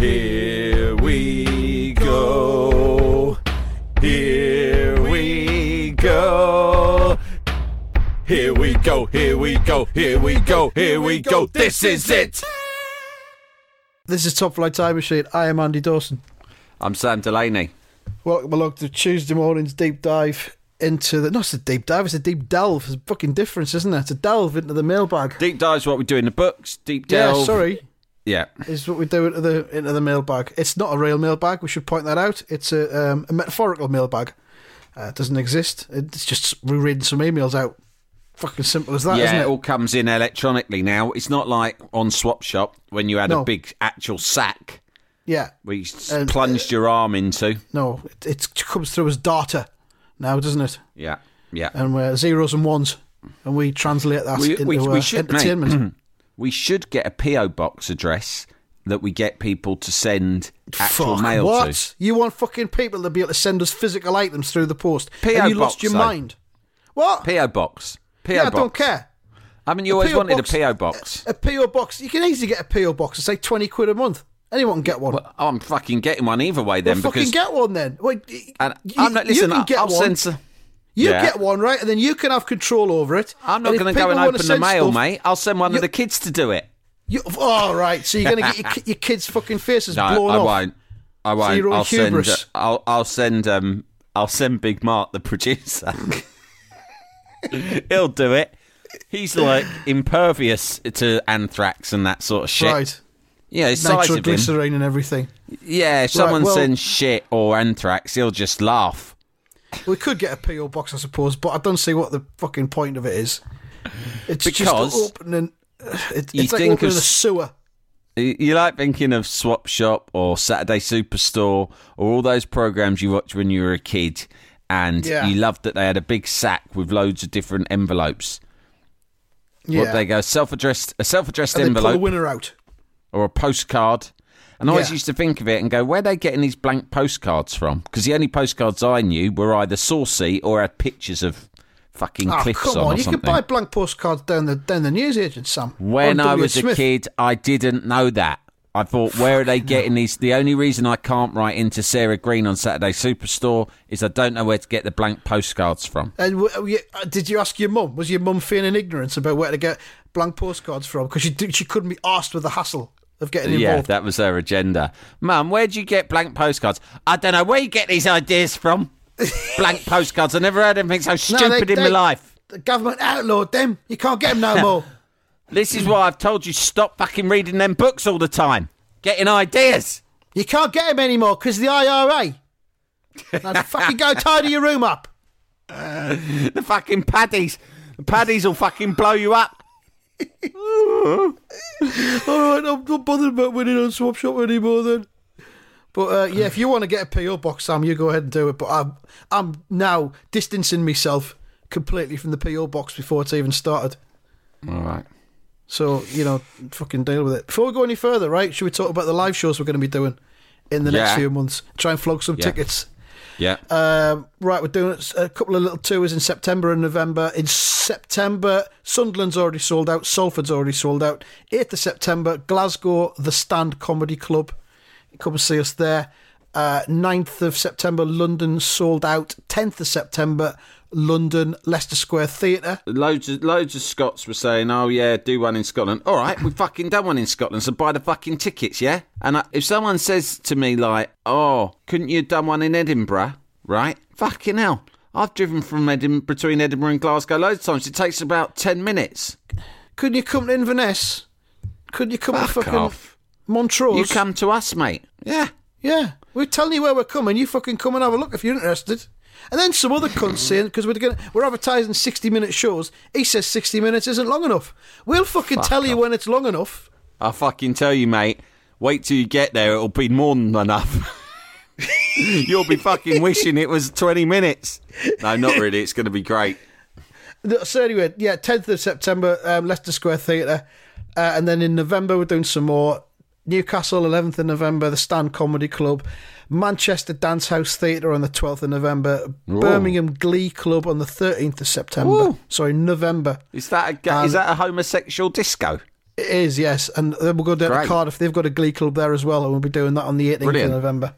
Here we go, here we go, here we go, here we go, here we go, here we go, this is it! This is Top Flight Time Machine. I am Andy Dawson. I'm Sam Delaney. Welcome along to Tuesday morning's deep dive into the... No, it's a deep dive, it's a deep delve. There's a fucking difference, isn't there? It's a delve into the mailbag. Deep dive's what we do in the books, deep delve... Yeah, sorry. Yeah, is what we do into the mailbag. It's not a real mailbag. We should point that out. It's a metaphorical mailbag. It doesn't exist. It's just we're reading some emails out. Fucking simple as that, isn't it? Yeah, it all comes in electronically now. It's not like on Swap Shop when you had a big actual sack. Yeah, we plunged your arm into. No, it comes through as data now, doesn't it? Yeah, yeah. And we're zeros and ones, and we translate that into entertainment. We should get a P.O. box address that we get people to send actual mail to. What? You want fucking people to be able to send us physical items through the post? P.O. box. Have you lost your mind? What? P.O. box. P.O. box. I don't care. I mean, you always wanted a P.O. box. A P.O. box. You can easily get a P.O. box. It's like £20 a month. Anyone can get one. Well, I'm fucking getting one either way then. Well, fucking get one then. Wait, listen, I'll censor... You get one, right, and then you can have control over it. I'm not going to go and open the mail, mate. I'll send one of the kids to do it. All right, so you're going to get your kids' fucking faces blown off. No, I won't. So I'll send Big Mark, the producer. He'll do it. He's, like, impervious to anthrax and that sort of shit. Right. Yeah, it's nitroglycerine and everything. Yeah, if someone sends shit or anthrax, he'll just laugh. We could get a P.O. box, I suppose, but I don't see what the fucking point of it is. It's because just opening... It's like opening a sewer. You like thinking of Swap Shop or Saturday Superstore or all those programmes you watched when you were a kid and you loved that they had a big sack with loads of different envelopes. Yeah. What, they go, a self-addressed envelope. They pull a winner out. Or a postcard. And I always used to think of it and go, where are they getting these blank postcards from? Because the only postcards I knew were either saucy or had pictures of fucking cliffs on or something. You could buy blank postcards down the newsagent, Sam. When I was a kid, I didn't know that. I thought, where are they getting these? The only reason I can't write into Sarah Green on Saturday Superstore is I don't know where to get the blank postcards from. And did you ask your mum? Was your mum feigning ignorance about where to get blank postcards from? Because she couldn't be arsed with the hassle of getting involved. Yeah, that was her agenda. Mum, where'd you get blank postcards? I don't know where you get these ideas from. Blank postcards. I never heard anything so stupid in my life. The government outlawed them. You can't get them no more. This is why I've told you stop fucking reading them books all the time. Getting ideas. You can't get them anymore because of the IRA. Now fucking go tidy your room up. The fucking paddies. The paddies will fucking blow you up. Alright, I'm not bothered about winning on Swap Shop anymore then. But yeah, if you want to get a P.O. box, Sam, you go ahead and do it. But I'm now distancing myself completely from the P.O. box before it's even started. Alright. So, you know, fucking deal with it. Before we go any further, right, should we talk about the live shows we're going to be doing in the next few months? Try and flog some tickets. Yeah. Right, we're doing a couple of little tours in September and November. In September, Sunderland's already sold out. Salford's already sold out. 8th of September, Glasgow, The Stand Comedy Club. Come and see us there. 9th of September, London, sold out. 10th of September, London, Leicester Square Theatre. Loads of Scots were saying, oh yeah, do one in Scotland. All right, we've fucking done one in Scotland, so buy the fucking tickets, yeah? And if someone says to me like, oh, couldn't you have done one in Edinburgh, right? Fucking hell. I've driven from between Edinburgh and Glasgow loads of times. It takes about 10 minutes. Couldn't you come to Inverness? Couldn't you come to fucking off. Montrose? You come to us, mate. Yeah. Yeah. We're telling you where we're coming. You fucking come and have a look if you're interested. And then some other cunt saying, because we're advertising 60-minute shows, he says 60 minutes isn't long enough. We'll fucking tell you when it's long enough. I fucking tell you, mate, wait till you get there, it'll be more than enough. You'll be fucking wishing it was 20 minutes. No, not really. It's going to be great. So anyway, yeah, 10th of September, Leicester Square Theatre. And then in November, we're doing some more. Newcastle, 11th of November, the Stand Comedy Club. Manchester Dance House Theatre on the 12th of November. Ooh. Birmingham Glee Club on the 13th of September. Ooh. Sorry, November. Is that a homosexual disco? It is, yes. And then we'll go down to Cardiff. They've got a Glee Club there as well, and we'll be doing that on the 18th of November.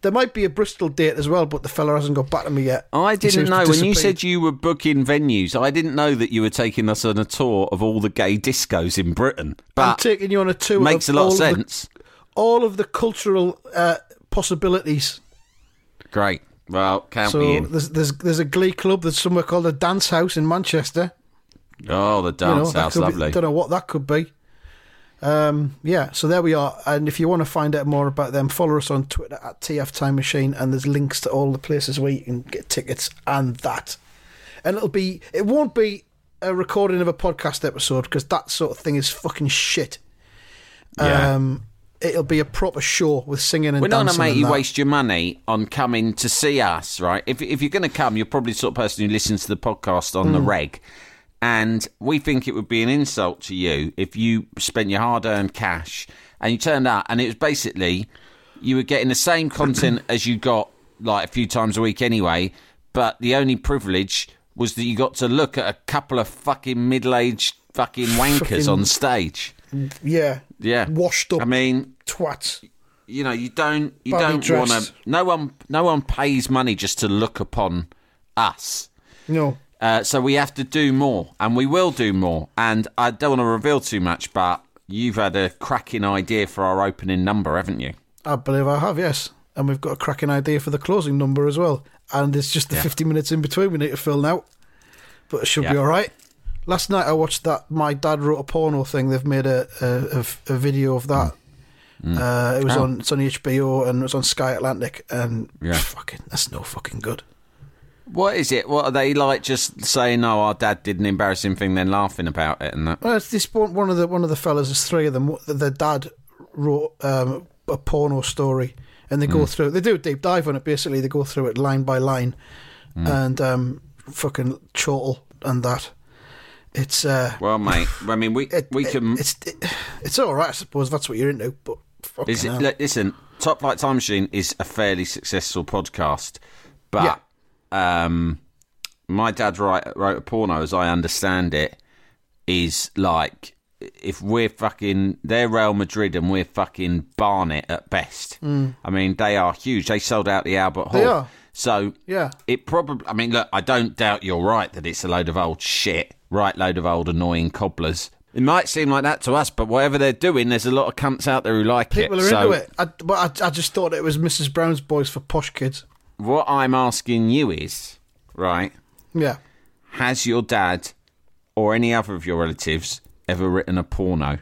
There might be a Bristol date as well, but the fella hasn't got back to me yet. I didn't know. When you said you were booking venues, I didn't know that you were taking us on a tour of all the gay discos in Britain. But I'm taking you on a tour. Makes a lot of sense. All of the cultural possibilities. Great. Well, count me in. There's a Glee Club. There's somewhere called a Dance House in Manchester. Oh, the Dance House, lovely. I don't know what that could be. Yeah, so there we are. And if you want to find out more about them, follow us on Twitter at TF Time Machine, and there's links to all the places where you can get tickets and that. And it won't be a recording of a podcast episode, because that sort of thing is fucking shit. Yeah. It'll be a proper show with singing and dancing. We're not going to make you waste your money on coming to see us, right? If you're going to come, you're probably the sort of person who listens to the podcast on the reg. And we think it would be an insult to you if you spent your hard-earned cash and you turned out, and it was basically you were getting the same content as you got like a few times a week anyway, but the only privilege was that you got to look at a couple of fucking middle-aged fucking wankers on stage. Yeah. Yeah. Washed up. I mean, twats. You know, you don't want to. No one pays money just to look upon us. No. So we have to do more, and we will do more. And I don't want to reveal too much, but you've had a cracking idea for our opening number, haven't you? I believe I have, yes. And we've got a cracking idea for the closing number as well. And it's just the 50 minutes in between we need to fill now. But it should be all right. Last night I watched that My Dad Wrote a Porno thing. They've made a video of that. Mm. It's on HBO, and it was on Sky Atlantic. And fucking, that's no fucking good. What is it? What are they like? Just saying, "No, our dad did an embarrassing thing," then laughing about it and that. Well, it's this one of the fellas. There's three of them. Their dad wrote a porno story, and they go through. They do a deep dive on it. Basically, they go through it line by line, and fucking chortle and that. It's well, mate. I mean, we can. It's all right, I suppose. That's what you're into. But fucking hell. Listen, Top Flight Time Machine is a fairly successful podcast, but. Yeah. My Dad Wrote a Porno, as I understand it, is like if we're fucking, they're Real Madrid and we're fucking Barnet at best. I mean, they are huge. They sold out the Albert Hall. They are. So it probably, I mean, look, I don't doubt you're right that it's a load of old shit, right? Load of old annoying cobblers. It might seem like that to us, but whatever they're doing, there's a lot of cunts out there who like people it. People are into it. I just thought it was Mrs Brown's Boys for posh kids. What I'm asking you is, right? Yeah. Has your dad or any other of your relatives ever written a porno?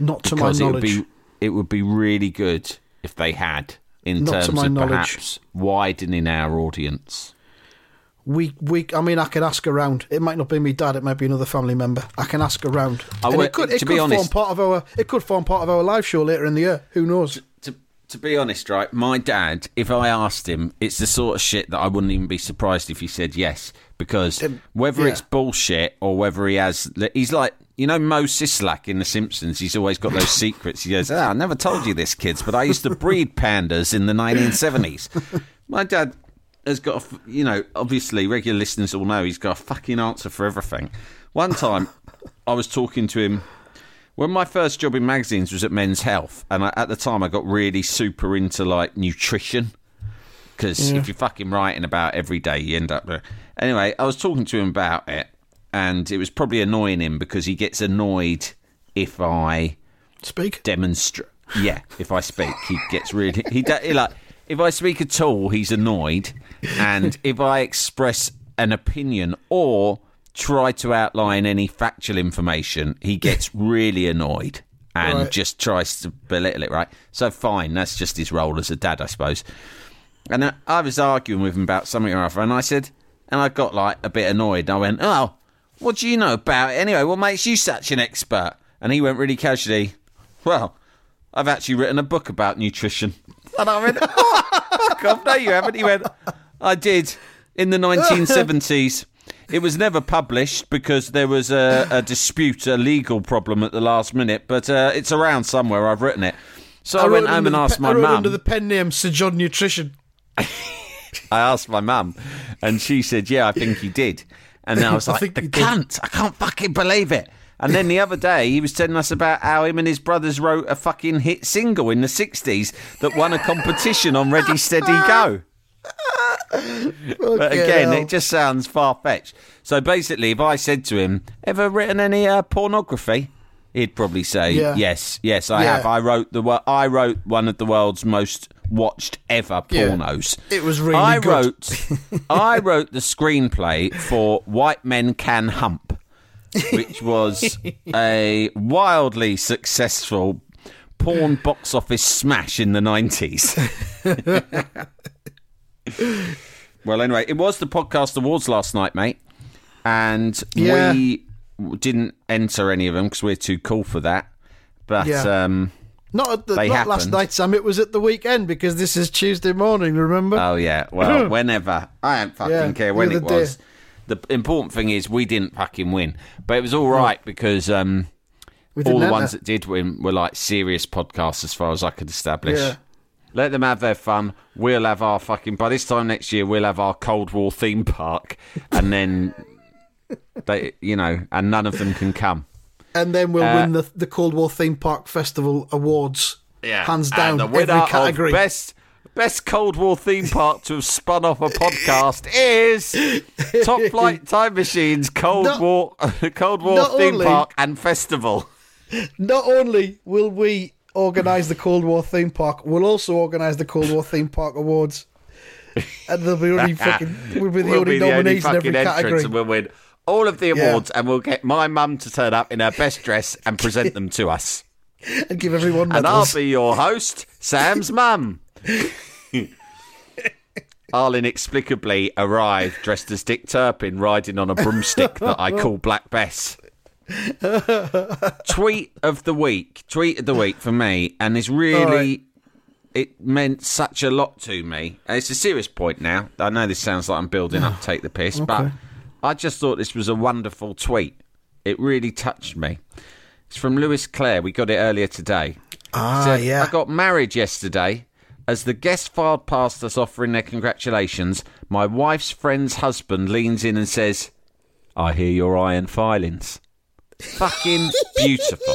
Not to my knowledge. It would be really good if they had, in terms of perhaps widening our audience. I mean, I can ask around. It might not be me dad. It might be another family member. I can ask around. It could form part of our live show later in the year. Who knows? To be honest, right, my dad, if I asked him, it's the sort of shit that I wouldn't even be surprised if he said yes, because whether it's bullshit or whether he's like, you know, Mo Sislak in The Simpsons, he's always got those secrets. He goes, I never told you this, kids, but I used to breed pandas in the 1970s. My dad has got, you know, obviously regular listeners will know he's got a fucking answer for everything. One time I was talking to him. When my first job in magazines was at Men's Health, and at the time I got really super into, like, nutrition, because if you're fucking writing about it every day, you end up... Anyway, I was talking to him about it, and it was probably annoying him, because he gets annoyed if I... Speak? Demonstrate. Yeah, if I speak, he gets really... if I speak at all, he's annoyed, and if I express an opinion or... try to outline any factual information, he gets really annoyed and just tries to belittle it, right? So fine, that's just his role as a dad, I suppose. And I was arguing with him about something or other, and I said, and I got like a bit annoyed, and I went, oh, what do you know about it anyway? What makes you such an expert? And he went really casually, well, I've actually written a book about nutrition. And I went, oh, fuck off, no you haven't. He went, I did, in the 1970s. It was never published because there was a dispute, a legal problem at the last minute, but it's around somewhere. I've written it. So I went home and asked my mum. Under the pen name Sir John Nutrition. I asked my mum, and she said, yeah, I think he did. And I was like, the cunt, I can't fucking believe it. And then the other day, he was telling us about how him and his brothers wrote a fucking hit single in the 60s that won a competition on Ready, Steady, Go. But again, it just sounds far-fetched. So basically, if I said to him, ever written any pornography? He'd probably say, yes, I have. I wrote one of the world's most watched ever pornos. Yeah. It was really good. I wrote the screenplay for White Men Can Hump, which was a wildly successful porn box office smash in the 90s. Well, anyway, it was the podcast awards last night, mate, and we didn't enter any of them because we're too cool for that. But not last night, Sam. It was at the weekend because this is Tuesday morning. Remember? Oh yeah. Well, whenever I don't fucking care when it was. The important thing is we didn't fucking win, but it was all right because all the ones that did win were like serious podcasts, as far as I could establish. Yeah. Let them have their fun. We'll have our fucking... By this time next year, we'll have our Cold War theme park. And then, and none of them can come. And then we'll win the Cold War theme park festival awards. Yeah. Hands down, the winner every category. Of best Cold War theme park to have spun off a podcast is Top Flight Time Machine's Cold War theme park and festival. Not only will we... organise the Cold War theme park. We'll also organise the Cold War theme park awards, and they'll be only fucking. We'll be the only nominees in every category, and we'll win all of the awards. Yeah. And we'll get my mum to turn up in her best dress and present them to us, and give everyone medals. And I'll be your host, Sam's mum. I'll inexplicably arrive dressed as Dick Turpin, riding on a broomstick that I call Black Bess. Tweet of the week for me, and it's really it meant such a lot to me. It's a serious point now. I know this sounds like I'm building up take the piss, but I just thought this was a wonderful tweet. It really touched me. It's from Lewis Clare. We got it earlier today. I got married yesterday. As the guests filed past us offering their congratulations, my wife's friend's husband leans in and says, I hear your iron filings. Fucking beautiful.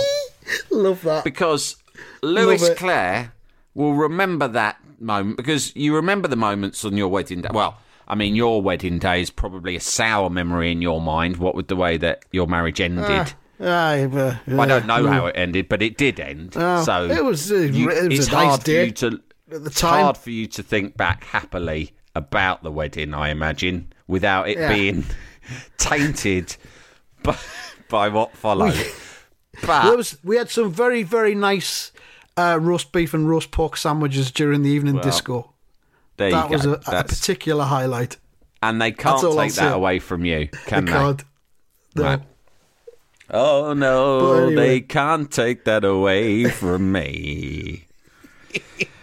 Love that. Because Lewis Clare will remember that moment, because you remember the moments on your wedding day. Well, I mean, your wedding day is probably a sour memory in your mind, what with the way that your marriage ended. I don't know how it ended, but it did end. So it was a nice day at the time. It's hard for you to think back happily about the wedding, I imagine, without it being tainted by what followed. We had some very, very nice roast beef and roast pork sandwiches during the evening disco. That was a particular highlight. And they can't take that away from you, can they? God. No. Right. Oh, no, anyway. They can't take that away from me.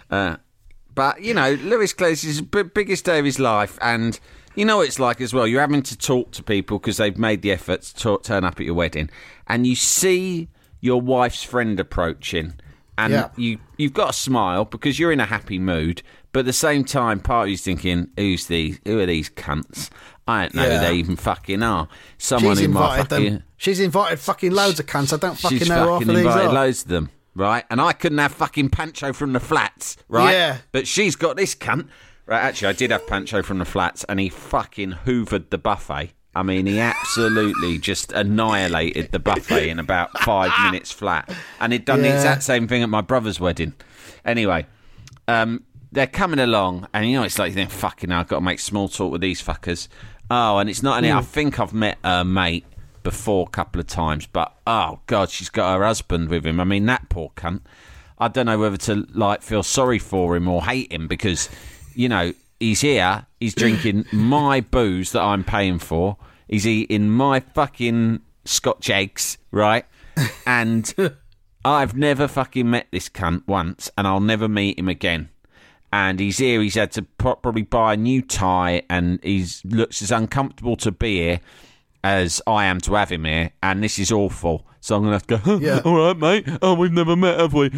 But, Lewis Clare's is the biggest day of his life, and... You know what it's like as well. You're having to talk to people because they've made the effort to turn up at your wedding, and you see your wife's friend approaching, and you've got to smile because you're in a happy mood. But at the same time, part of you's thinking, "Who are these cunts? I don't know who they even fucking are." Someone in my fucking... She's invited fucking loads of cunts. I don't fucking know half of these. She's fucking invited loads of them, right? And I couldn't have fucking Pancho from the Flats, right? Yeah. But she's got this cunt. Right, actually, I did have Pancho from the Flats, and he fucking hoovered the buffet. I mean, he absolutely just annihilated the buffet in about 5 minutes flat. And he'd done the exact same thing at my brother's wedding. Anyway, they're coming along, and it's like, you think, fucking hell, I've got to make small talk with these fuckers. Oh, and it's not any... I think I've met her mate before a couple of times, but, oh, God, she's got her husband with him. I mean, that poor cunt. I don't know whether to, feel sorry for him or hate him, because... he's here, he's drinking my booze that I'm paying for, he's eating my fucking Scotch eggs, right? And I've never fucking met this cunt once, and I'll never meet him again. And he's here, he's had to probably buy a new tie, and he looks as uncomfortable to be here as I am to have him here, and this is awful. So I'm going to have to go, all right, mate, oh, we've never met, have we?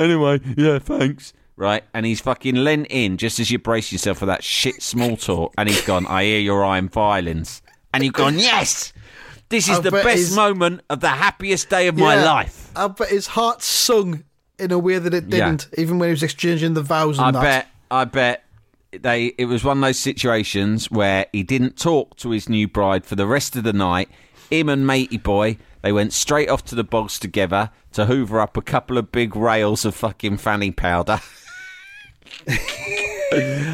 Anyway, yeah, thanks. Right, and he's fucking lent in just as you brace yourself for that shit small talk, and he's gone, I hear your iron violins. And you've gone, yes! This is the best moment of the happiest day of my life. I bet his heart sung in a way that it didn't, even when he was exchanging the vows and I bet. It was one of those situations where he didn't talk to his new bride for the rest of the night. Him and matey boy, they went straight off to the bogs together to hoover up a couple of big rails of fucking fanny powder.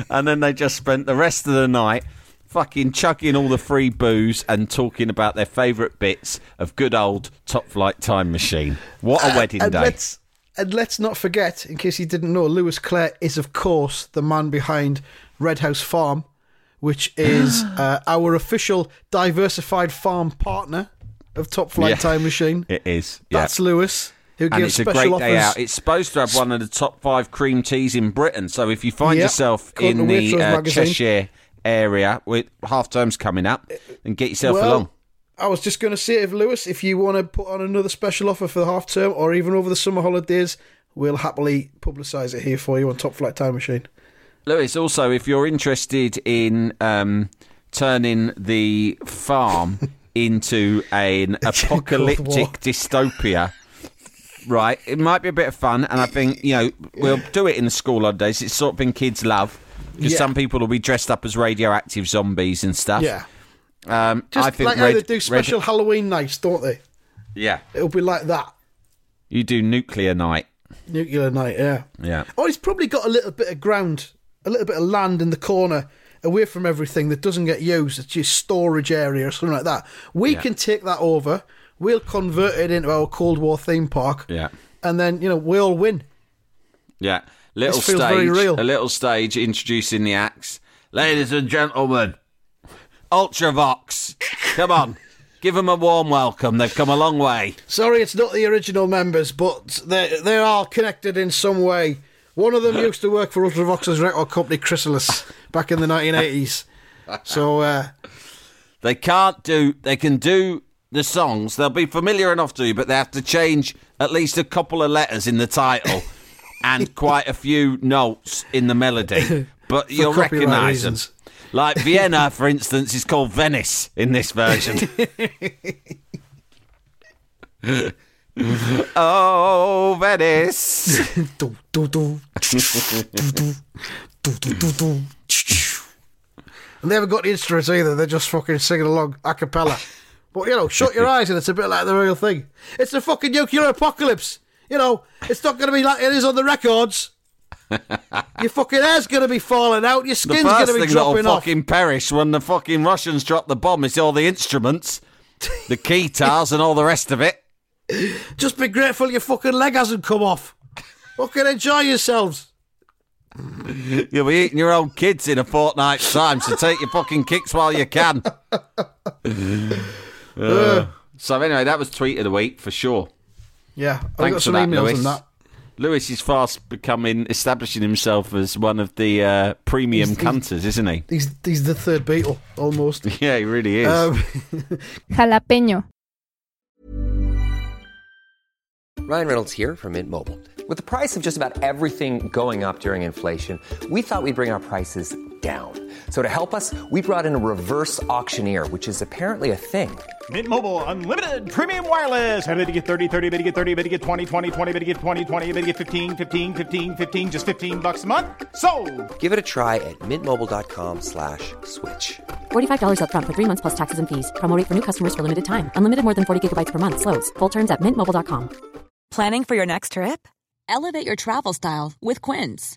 And then they just spent the rest of the night fucking chugging all the free booze and talking about their favourite bits of good old Top Flight Time Machine. What a wedding day. And let's not forget, in case you didn't know, Lewis Clare is, of course, the man behind Red House Farm, which is our official diversified farm partner of Top Flight Time Machine. It is. That's Lewis, who gives special offers. And it's a great day out. It's supposed to have one of the top 5 cream teas in Britain. So if you find yourself in the Cheshire area, with half-term's coming up, then get yourself along. I was just going to say, if Lewis, if you want to put on another special offer for the half term or even over the summer holidays, we'll happily publicise it here for you on Top Flight Time Machine. Lewis, also, if you're interested in turning the farm into an apocalyptic dystopia, right, it might be a bit of fun. And I think, you know, we'll do it in the school holidays. It's sort of thing kids love because some people will be dressed up as radioactive zombies and stuff. Yeah. Just I think like how they do special Halloween nights, don't they? Yeah. It'll be like that. You do nuclear night. Nuclear night, yeah. Yeah. Oh, he's probably got a little bit of ground, a little bit of land in the corner, away from everything that doesn't get used. It's just storage area or something like that. We can take that over. We'll convert it into our Cold War theme park. Yeah. And then, you know, we all win. Yeah. Little this feels stage, very real. A little stage introducing the acts. Ladies and gentlemen, Ultravox, come on, give them a warm welcome. They've come a long way. Sorry, it's not the original members, but they are connected in some way. One of them used to work for Ultravox's record company, Chrysalis, back in the 1980s. So they can do the songs. They'll be familiar enough to you, but they have to change at least a couple of letters in the title and quite a few notes in the melody. But you'll recognise them. Like Vienna, for instance, is called Venice in this version. Oh, Venice. And they haven't got the instruments either. They're just fucking singing along a cappella. But, you know, shut your eyes and it's a bit like the real thing. It's the fucking nuclear apocalypse. You know, it's not going to be like it is on the records. Your fucking hair's going to be falling out. Your skin's going to be dropping off. The first thing that'll fucking perish when the fucking Russians drop the bomb is all the instruments, the guitars and all the rest of it. Just be grateful your fucking leg hasn't come off. Fucking enjoy yourselves. You'll be eating your own kids in a fortnight's time, so take your fucking kicks while you can. So anyway, that was tweet of the week for sure. Yeah, I've got some emails on that. Lewis is fast establishing himself as one of the premium cunters, isn't he? He's the third Beatle, almost. Yeah, he really is. Jalapeño. Ryan Reynolds here from Mint Mobile. With the price of just about everything going up during inflation, we thought we'd bring our prices down. So to help us, we brought in a reverse auctioneer, which is apparently a thing. Mint Mobile Unlimited Premium Wireless. How to get 30, 30, how to get 30, how to get 20, 20, 20, how to get 20, 20, how to get 15, 15, 15, 15, just $15 a month? Sold! Give it a try at mintmobile.com/switch. $45 up front for 3 months plus taxes and fees. Promo rate for new customers for limited time. Unlimited more than 40 gigabytes per month. Slows full terms at mintmobile.com. Planning for your next trip? Elevate your travel style with Quince.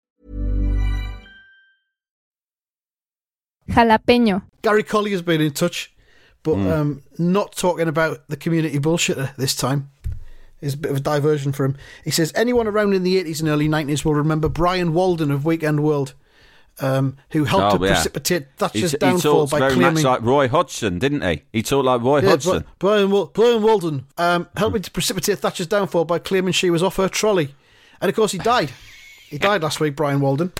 Jalapeño. Gary Colley has been in touch, but not talking about the community bullshit this time. It's a bit of a diversion for him. He says, anyone around in the 80s and early 90s will remember Brian Walden of Weekend World, who helped to precipitate Thatcher's downfall by claiming... He talked very much like Roy Hodgson, didn't he? He talked like Roy Hodgson. Brian Walden helping to precipitate Thatcher's downfall by claiming she was off her trolley. And, of course, he died. He died last week, Brian Walden.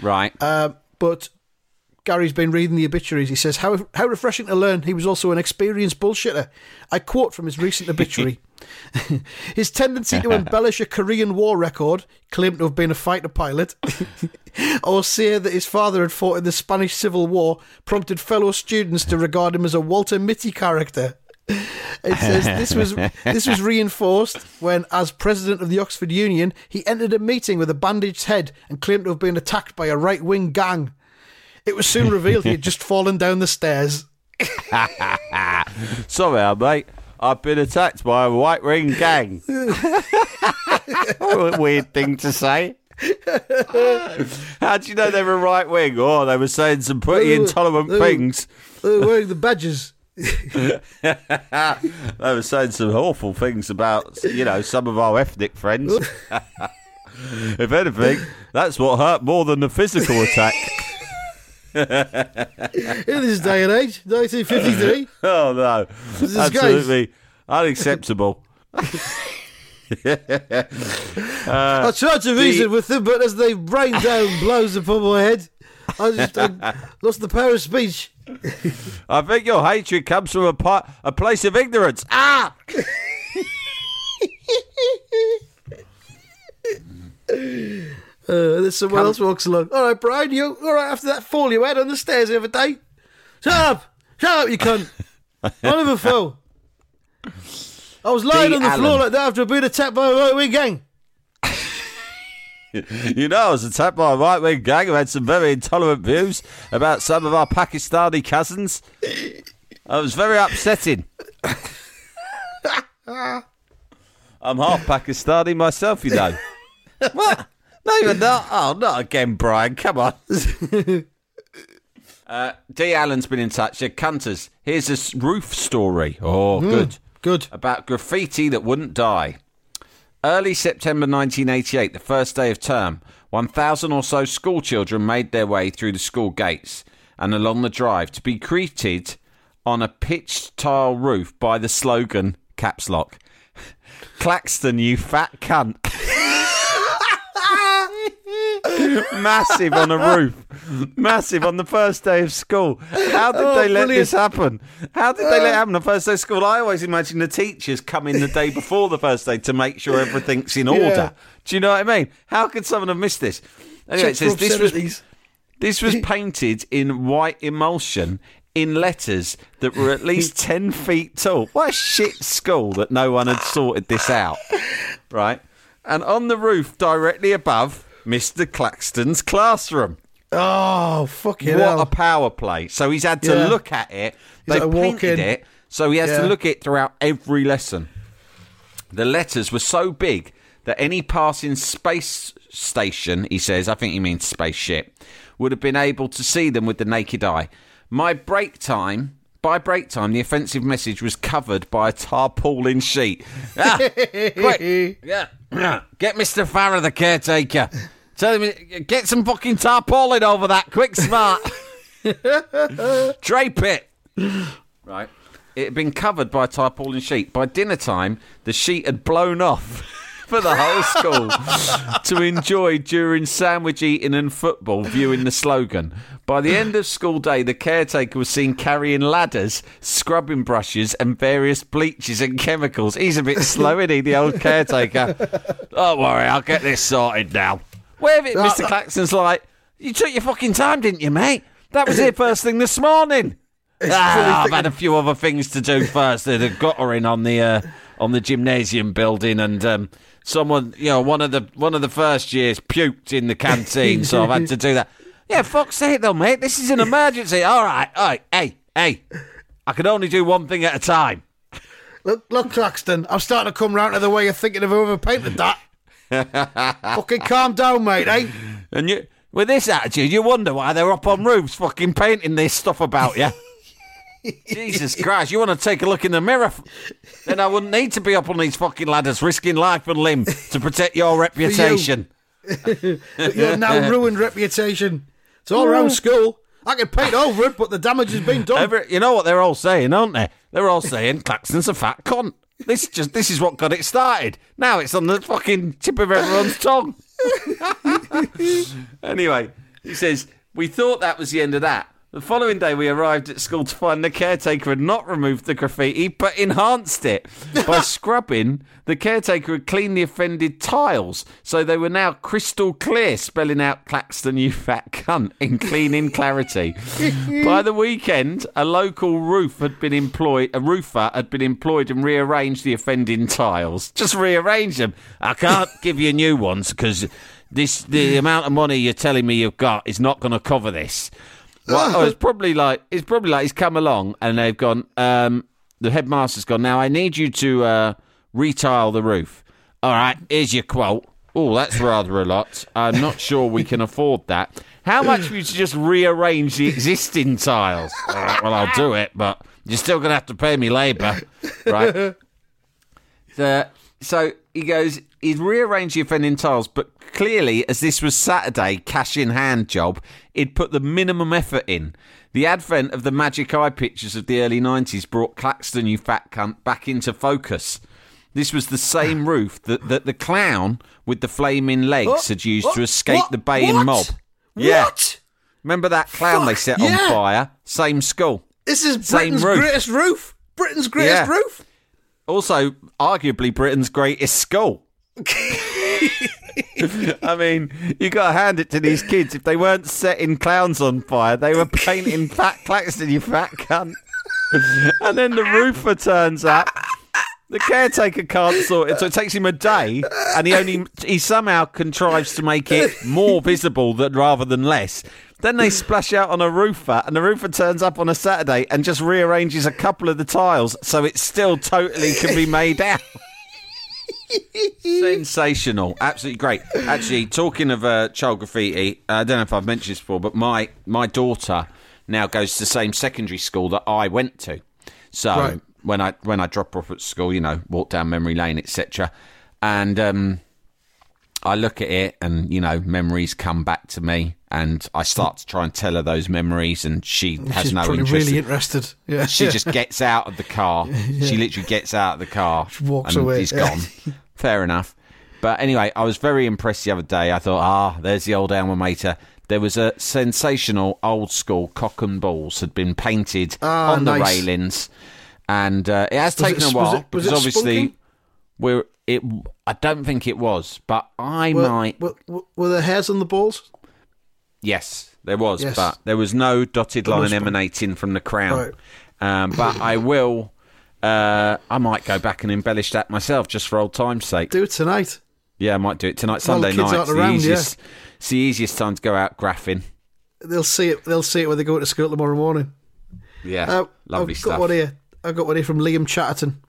Right. But... Gary's been reading the obituaries. He says, how refreshing to learn he was also an experienced bullshitter. I quote from his recent obituary. His tendency to embellish a Korean War record, claimed to have been a fighter pilot, or say that his father had fought in the Spanish Civil War, prompted fellow students to regard him as a Walter Mitty character. It says this was reinforced when, as president of the Oxford Union, he entered a meeting with a bandaged head and claimed to have been attacked by a right-wing gang. It was soon revealed he had just fallen down the stairs. Sorry, mate. I've been attacked by a white ring gang. What a weird thing to say. How do you know they were right wing? Oh, they were saying some pretty intolerant things. They were wearing the badges. They were saying some awful things about, you know, some of our ethnic friends. If anything, that's what hurt more than the physical attack. In this day and age, 1953. Oh no, absolutely unacceptable. I tried to reason with them, but as the rain down blows upon my head, I lost the power of speech. I think your hatred comes from a place of ignorance. Ah. There's someone else walks along. All right, Brian, you all right after that fall you had on the stairs the other day? Shut up, you cunt! I never fell. I was lying on the floor like that after being attacked by a right-wing gang. You know, I was attacked by a right-wing gang who had some very intolerant views about some of our Pakistani cousins. I was very upsetting. I'm half Pakistani myself, you know. What? No, you're not. Oh, not again, Brian. Come on. D. Allen's been in touch. Said, cunters, here's this roof story. Oh, good. About graffiti that wouldn't die. Early September 1988, the first day of term, 1,000 or so school children made their way through the school gates and along the drive to be greeted on a pitched tile roof by the slogan, caps lock, Claxton, you fat cunt. Massive on a roof. Massive on the first day of school. How did they let this happen? How did they let it happen on the first day of school? I always imagine the teachers come in the day before the first day to make sure everything's in order. Yeah. Do you know what I mean? How could someone have missed this? Anyway, it says this was painted in white emulsion in letters that were at least 10 feet tall. What a shit school that no one had sorted this out. Right? And on the roof directly above... Mr. Claxton's classroom. Oh, fucking hell. What a power play. So he's had to look at it. They painted it, so he has to look at it throughout every lesson. The letters were so big that any passing space station, he says, I think he means spaceship, would have been able to see them with the naked eye. By break time, the offensive message was covered by a tarpaulin sheet. Ah, quick. Yeah. Get Mr. Farrer, the caretaker. Tell him, get some fucking tarpaulin over that, quick, smart. Drape it. Right. It had been covered by a tarpaulin sheet. By dinner time, the sheet had blown off for the whole school to enjoy during sandwich eating and football, viewing the slogan. By the end of school day, the caretaker was seen carrying ladders, scrubbing brushes and various bleaches and chemicals. He's a bit slow, isn't he, the old caretaker? Don't worry, I'll get this sorted now. Mr. Claxton's like, you took your fucking time, didn't you, mate? That was here first thing this morning. I've had a few other things to do first. They'd have got her in on the gymnasium building and... someone, you know, one of the first years puked in the canteen, so I've had to do that. Yeah, fuck's sake though, mate. This is an emergency. All right. Hey. I can only do one thing at a time. Look, Claxton, I'm starting to come round to the way you're thinking of whoever painted that. Fucking calm down, mate, eh? And you, with this attitude, you wonder why they're up on roofs fucking painting this stuff about you. Jesus Christ, you want to take a look in the mirror? Then I wouldn't need to be up on these fucking ladders risking life and limb to protect your reputation. Your now ruined reputation. It's all around school. I can paint over it, but the damage has been done. You know what they're all saying, aren't they? They're all saying Claxton's a fat cunt. This is what got it started. Now it's on the fucking tip of everyone's tongue. Anyway, he says, we thought that was the end of that. The following day, we arrived at school to find the caretaker had not removed the graffiti, but enhanced it. By scrubbing, the caretaker had cleaned the offended tiles, so they were now crystal clear, spelling out Claxton, you fat cunt, in clean in clarity. By the weekend, a local roofer had been employed and rearranged the offending tiles. Just rearrange them. I can't give you new ones, because the amount of money you're telling me you've got is not going to cover this. Well, it's probably like he's come along and they've gone, the headmaster's gone, now I need you to retile the roof. All right, here's your quote. Oh, that's rather a lot. I'm not sure we can afford that. How much for you to just rearrange the existing tiles? All right, well, I'll do it, but you're still going to have to pay me labour. Right. So he goes, he'd rearranged the offending tiles, but clearly, as this was Saturday, cash in hand job, he'd put the minimum effort in. The advent of the magic eye pictures of the early 90s brought Claxton, you fat cunt, back into focus. This was the same roof that the clown with the flaming legs had used to escape the baying mob. Yeah. What? Remember that clown they set on fire? Same school. This is Britain's greatest roof. Britain's greatest roof. Also, arguably Britain's greatest school. I mean, you got to hand it to these kids. If they weren't setting clowns on fire, they were painting fat Claxton, you fat cunt. And then the roofer turns up. The caretaker can't sort it, so it takes him a day, and he somehow contrives to make it more visible rather than less. Then they splash out on a roofer, and the roofer turns up on a Saturday and just rearranges a couple of the tiles so it still totally can be made out. Sensational. Absolutely great. Actually, talking of child graffiti, I don't know if I've mentioned this before, but my daughter now goes to the same secondary school that I went to. So when I drop her off at school, you know, walk down memory lane, etc. And I look at it and, you know, memories come back to me and I start to try and tell her those memories and she's no interest. She's really interested. Yeah. She just gets out of the car. Yeah. She literally gets out of the car. She walks away. He's gone. Fair enough. But anyway, I was very impressed the other day. I thought, there's the old alma mater. There was a sensational old school cock and balls had been painted on the railings. And it has taken a while because obviously... I don't think it was, but I might. Were there hairs on the balls? Yes, there was, but there was no dotted line emanating from the crown. Right. But I will. I might go back and embellish that myself, just for old time's sake. Do it tonight. Yeah, I might do it tonight, Sunday night. It's the easiest time to go out graphing. They'll see it. They'll see it when they go to school tomorrow morning. Yeah, lovely stuff. I've got one here from Liam Chatterton.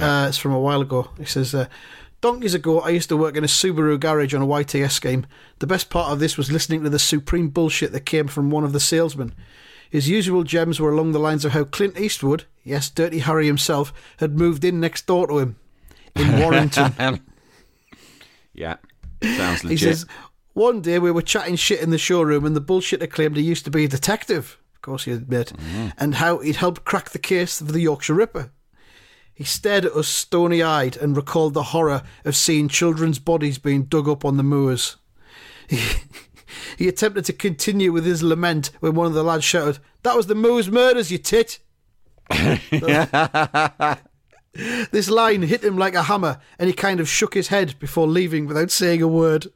It's from a while ago. He says, donkeys ago, I used to work in a Subaru garage on a YTS scheme. The best part of this was listening to the supreme bullshit that came from one of the salesmen. His usual gems were along the lines of how Clint Eastwood, yes, Dirty Harry himself, had moved in next door to him in Warrington. Yeah, sounds legit. He says, one day we were chatting shit in the showroom and the bullshitter claimed he used to be a detective, of course he admitted, and how he'd helped crack the case of the Yorkshire Ripper. He stared at us stony-eyed and recalled the horror of seeing children's bodies being dug up on the moors. He attempted to continue with his lament when one of the lads shouted, "That was the moors murders, you tit!" This line hit him like a hammer and he kind of shook his head before leaving without saying a word.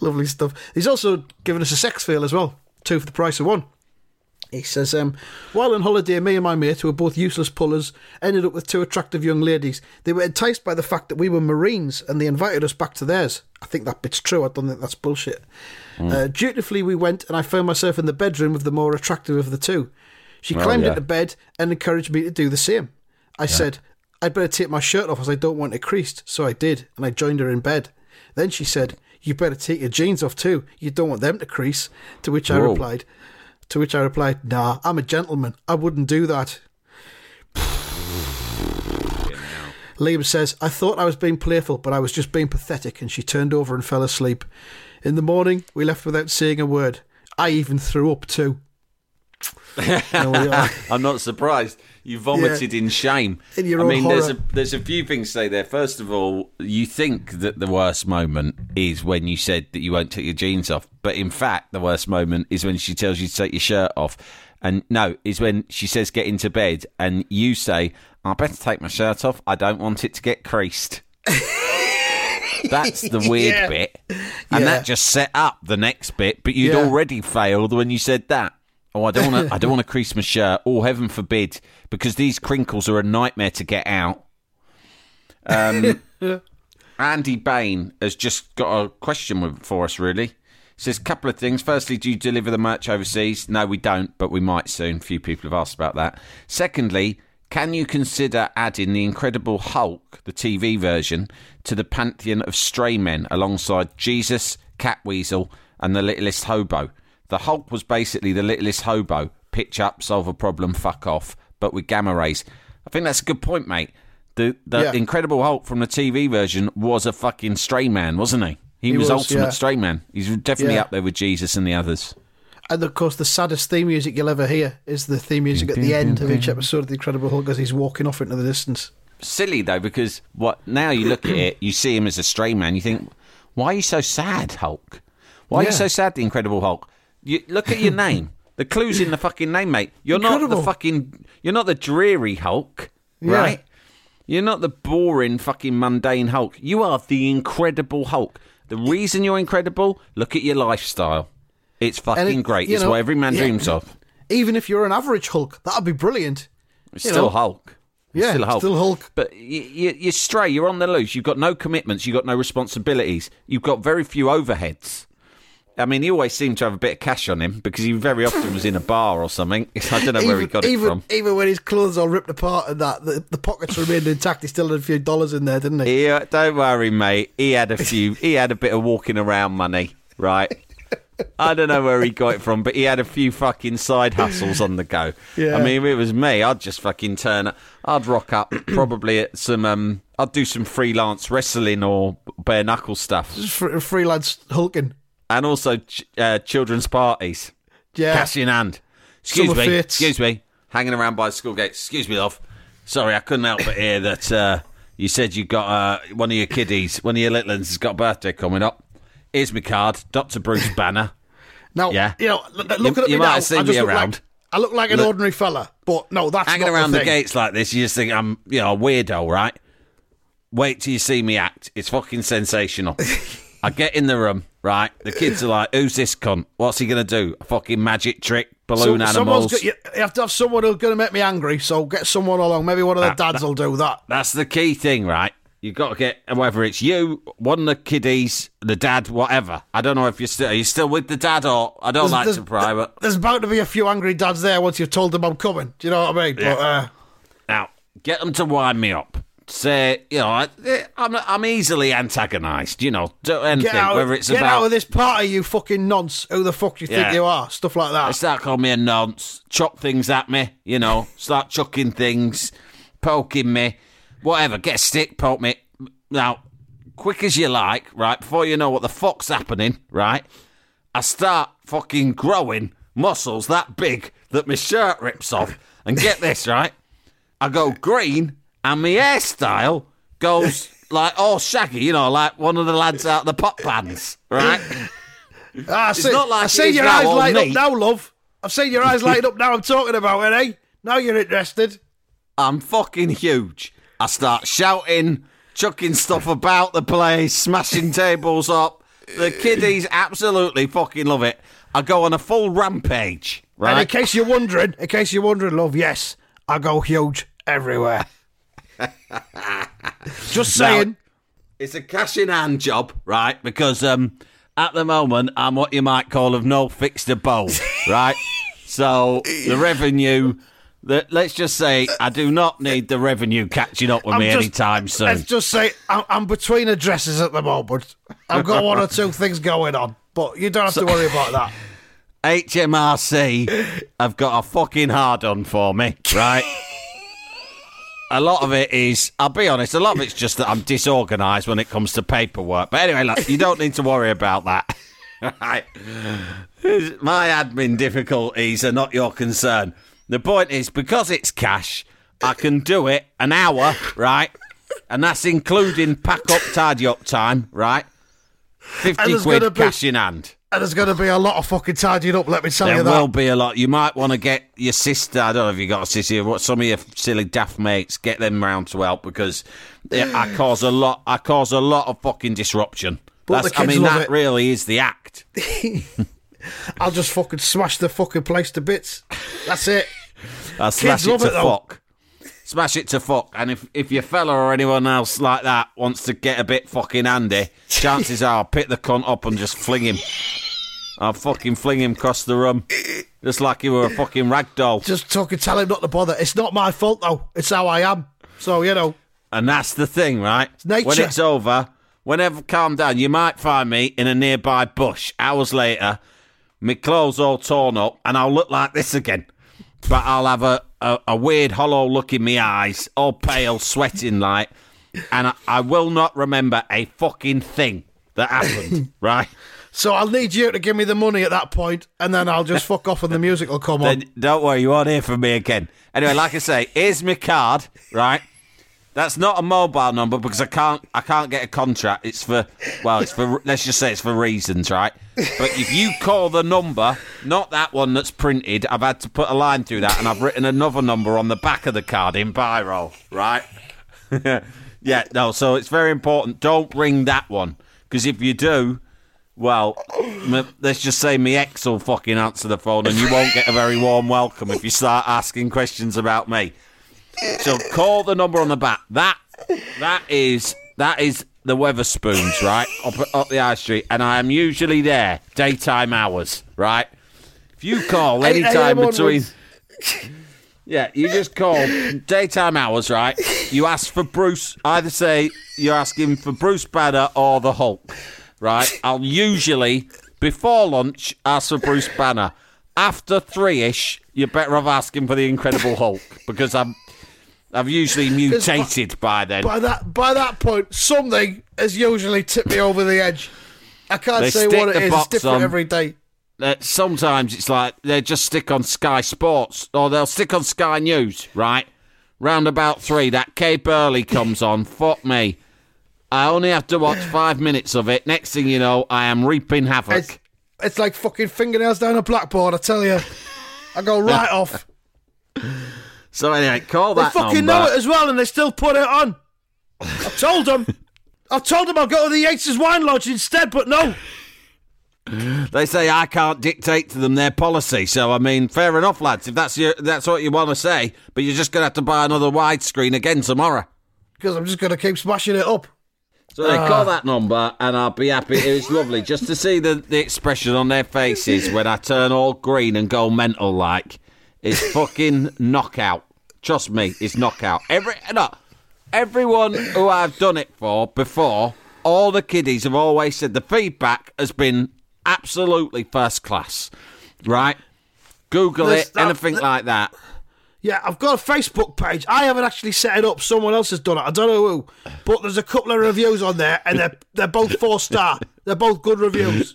Lovely stuff. He's also given us a sex fail as well. 2 for the price of 1. He says, while on holiday, me and my mate, who were both useless pullers, ended up with 2 attractive young ladies. They were enticed by the fact that we were Marines and they invited us back to theirs. I think that bit's true. I don't think that's bullshit. Dutifully, we went and I found myself in the bedroom of the more attractive of the 2. She climbed into bed and encouraged me to do the same. I said, I'd better take my shirt off as I don't want it creased, so I did, and I joined her in bed. Then she said, you better take your jeans off too, you don't want them to crease, to which I replied, nah, I'm a gentleman, I wouldn't do that. Liam says, I thought I was being playful, but I was just being pathetic, and she turned over and fell asleep. In the morning, we left without saying a word. I even threw up too. I'm not surprised. You vomited in shame. In your own horror. There's a few things to say there. First of all, you think that the worst moment is when you said that you won't take your jeans off, but in fact, the worst moment is when she tells you to take your shirt off. And no, is when she says get into bed and you say, I better take my shirt off, I don't want it to get creased. That's the weird bit. And that just set up the next bit, but you'd already failed when you said that. Oh, I don't want to crease my shirt. Oh, heaven forbid, because these crinkles are a nightmare to get out. Andy Bain has just got a question for us, really. Says a couple of things. Firstly, do you deliver the merch overseas? No, we don't, but we might soon. A few people have asked about that. Secondly, can you consider adding the Incredible Hulk, the TV version, to the pantheon of stray men alongside Jesus, Catweasel, and the Littlest Hobo? The Hulk was basically the Littlest Hobo. Pitch up, solve a problem, fuck off, but with gamma rays. I think that's a good point, mate. The Incredible Hulk from the TV version was a fucking stray man, wasn't he? He was ultimate stray man. He's definitely up there with Jesus and the others. And, of course, the saddest theme music you'll ever hear is the theme music at the end of each episode of The Incredible Hulk as he's walking off into the distance. Silly, though, because now you look at it, you see him as a stray man, you think, why are you so sad, Hulk? Why are you so sad, The Incredible Hulk? You look at your name. The clue's in the fucking name, mate. You're Incredible. You're not the dreary Hulk, right? You're not the boring fucking mundane Hulk. You are The Incredible Hulk. The reason you're incredible, look at your lifestyle. It's fucking great. It's what every man dreams of. Even if you're an average Hulk, that'd be brilliant. It's still Hulk. Yeah, still Hulk. But you're stray. You're on the loose. You've got no commitments. You've got no responsibilities. You've got very few overheads. I mean, he always seemed to have a bit of cash on him because he very often was in a bar or something. I don't know where he got it from. Even when his clothes are ripped apart and that, the pockets remained intact. He still had a few dollars in there, didn't he? Don't worry, mate. He had a bit of walking around money, right? I don't know where he got it from, but he had a few fucking side hustles on the go. Yeah. I mean, if it was me, I'd just fucking turn up. I'd rock up probably at some... I'd do some freelance wrestling or bare-knuckle stuff. Freelance hulking. And also children's parties. Yeah. Cash in hand. Excuse me. Hanging around by the school gate. Excuse me, love. Sorry, I couldn't help but hear that you said you got one of your kiddies, one of your little ones has got a birthday coming up. Here's my card, Dr. Bruce Banner. Now, look at me now. You might have seen me around. I look like an ordinary fella, but no, that's hanging not around the gates like this, you just think I'm a weirdo, right? Wait till you see me act. It's fucking sensational. I get in the room, right? The kids are like, who's this cunt? What's he going to do? A fucking magic trick, balloon animals. You have to have someone who's going to make me angry, so get someone along. Maybe one of the dads will do that. That's the key thing, right? You've got to get, whether it's you, one of the kiddies, the dad, whatever. I don't know if are you still with the dad or I don't like to pry. But... There's about to be a few angry dads there once you've told them I'm coming. Do you know what I mean? Yeah. But, now, get them to wind me up. Say, I'm easily antagonised, do anything, whether it's about... Get out of this party, you fucking nonce. Who the fuck do you think you are? Stuff like that. They start calling me a nonce, chuck things at me, start chucking things, poking me, whatever, get a stick, poke me. Now, quick as you like, right, before you know what the fuck's happening, right, I start fucking growing muscles that big that my shirt rips off. And get this, right, I go green... And my hairstyle goes like all shaggy, like one of the lads out of the Pop Pans, right? I've seen your eyes light up now, love. I've seen your eyes light up now, I'm talking about it, eh? Now you're interested. I'm fucking huge. I start shouting, chucking stuff about the place, smashing tables up. The kiddies absolutely fucking love it. I go on a full rampage, right? And in case you're wondering, love, yes, I go huge everywhere. Just saying. Now, it's a cash in hand job, right? Because at the moment I'm what you might call of no fixed abode, right? So the revenue Let's just say I do not need the revenue catching up with me anytime soon. Let's just say I'm between addresses at the moment. I've got one or two things going on, but you don't have to worry about that. HMRC have got a fucking hard on for me, right? A lot of it is, I'll be honest, a lot of it's just that I'm disorganised when it comes to paperwork. But anyway, look, you don't need to worry about that. Right. My admin difficulties are not your concern. The point is, because it's cash, I can do it an hour, right? And that's including pack-up, tidy-up time, right? 50 quid cash in hand. And there's going to be a lot of fucking tidying up, let me tell you that. There will be a lot. You might want to get your sister, I don't know if you got a sister, or some of your silly daft mates, get them round to help, because I cause a lot of fucking disruption. But the kids love that it. Really is the act. I'll just fucking smash the fucking place to bits. That's it. I'll smash it to fuck. Smash it to fuck. And if your fella or anyone else like that wants to get a bit fucking handy, chances are I'll pick the cunt up and just fling him. I'll fucking fling him across the room. Just like he were a fucking rag doll. Just talking, tell him not to bother. It's not my fault, though. It's how I am. So, you know. And that's the thing, right? It's nature. When it's over, whenever calm down, you might find me in a nearby bush. Hours later, my clothes all torn up, and I'll look like this again. But I'll have a weird, hollow look in my eyes, all pale, sweating like, and I will not remember a fucking thing that happened, right? So I'll need you to give me the money at that point, and then I'll just fuck off and the music will come on. Then, don't worry, you won't hear from me again. Anyway, like I say, here's my card, right? That's not a mobile number because I can't get a contract. It's for let's just say it's for reasons, right? But if you call the number, not that one that's printed, I've had to put a line through that and I've written another number on the back of the card in biro, right? Yeah, no, so it's very important. Don't ring that one because if you do, well, let's just say my ex will fucking answer the phone and you won't get a very warm welcome if you start asking questions about me. So call the number on the back. That is the Weatherspoons, right? Up the high street, and I am usually there daytime hours, right? If you call any time between, yeah, you just call daytime hours, right? You ask for Bruce. Either say you're asking for Bruce Banner or the Hulk, right? I'll usually before lunch ask for Bruce Banner. After three-ish, you're better off asking for the Incredible Hulk because I've usually mutated by then. By that point, something has usually tipped me over the edge. I can't say what it is. It's different every day. Sometimes it's like they just stick on Sky Sports or they'll stick on Sky News, right? Round about three, that Kay Burley comes on. Fuck me. I only have to watch 5 minutes of it. Next thing you know, I am reaping havoc. It's like fucking fingernails down a blackboard, I tell you. I go right off. So anyway, call that number. They fucking know it as well, and they still put it on. I told them I'll go to the Yates's Wine Lodge instead, but no. They say I can't dictate to them their policy, so I mean, fair enough, lads, if that's what you want to say, but you're just going to have to buy another widescreen again tomorrow. Because I'm just going to keep smashing it up. So they call that number, and I'll be happy. It was lovely just to see the expression on their faces when I turn all green and go mental like. It's fucking knockout. Trust me, it's knockout. Everyone who I've done it for before, all the kiddies have always said the feedback has been absolutely first class, right? Anything like that. Yeah, I've got a Facebook page. I haven't actually set it up. Someone else has done it. I don't know who. But there's a couple of reviews on there, and they're both 4-star. They're both good reviews.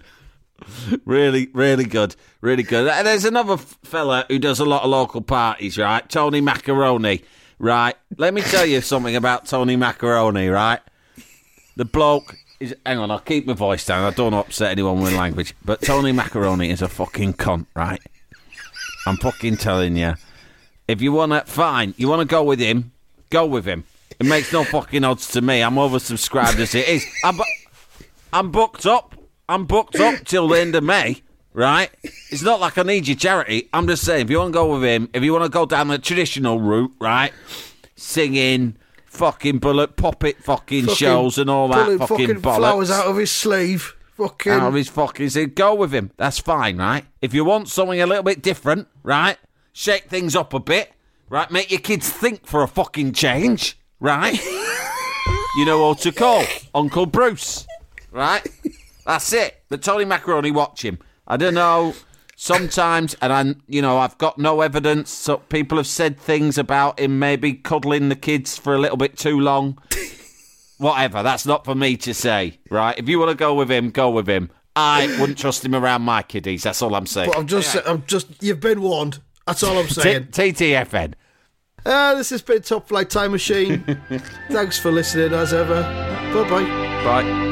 Really, really good. Really good. And there's another fella who does a lot of local parties, right? Tony Macaroni, right? Let me tell you something about Tony Macaroni, right? The bloke is... Hang on, I'll keep my voice down. I don't want to upset anyone with language. But Tony Macaroni is a fucking cunt, right? I'm fucking telling you. If you want to, fine. You want to go with him, go with him. It makes no fucking odds to me. I'm oversubscribed as it is. I'm booked up. I'm booked up till the end of May, right? It's not like I need your charity. I'm just saying, if you want to go with him, if you want to go down the traditional route, right? Singing, fucking bullet, poppet fucking shows and all that fucking bollocks. Flowers out of his sleeve. Fucking. Out of his fucking sleeve. Go with him. That's fine, right? If you want something a little bit different, right? Shake things up a bit, Right, make your kids think for a fucking change, right? You know what to call Uncle Bruce, right? That's it. But Tony Macaroni, watch him. I don't know. Sometimes, and I've got no evidence. So people have said things about him maybe cuddling the kids for a little bit too long. Whatever. That's not for me to say, right? If you want to go with him, go with him. I wouldn't trust him around my kiddies. That's all I'm saying. But I'm just. You've been warned. That's all I'm saying. TTFN. This has been Top Flight Time Machine. Thanks for listening as ever. Bye-bye. Bye.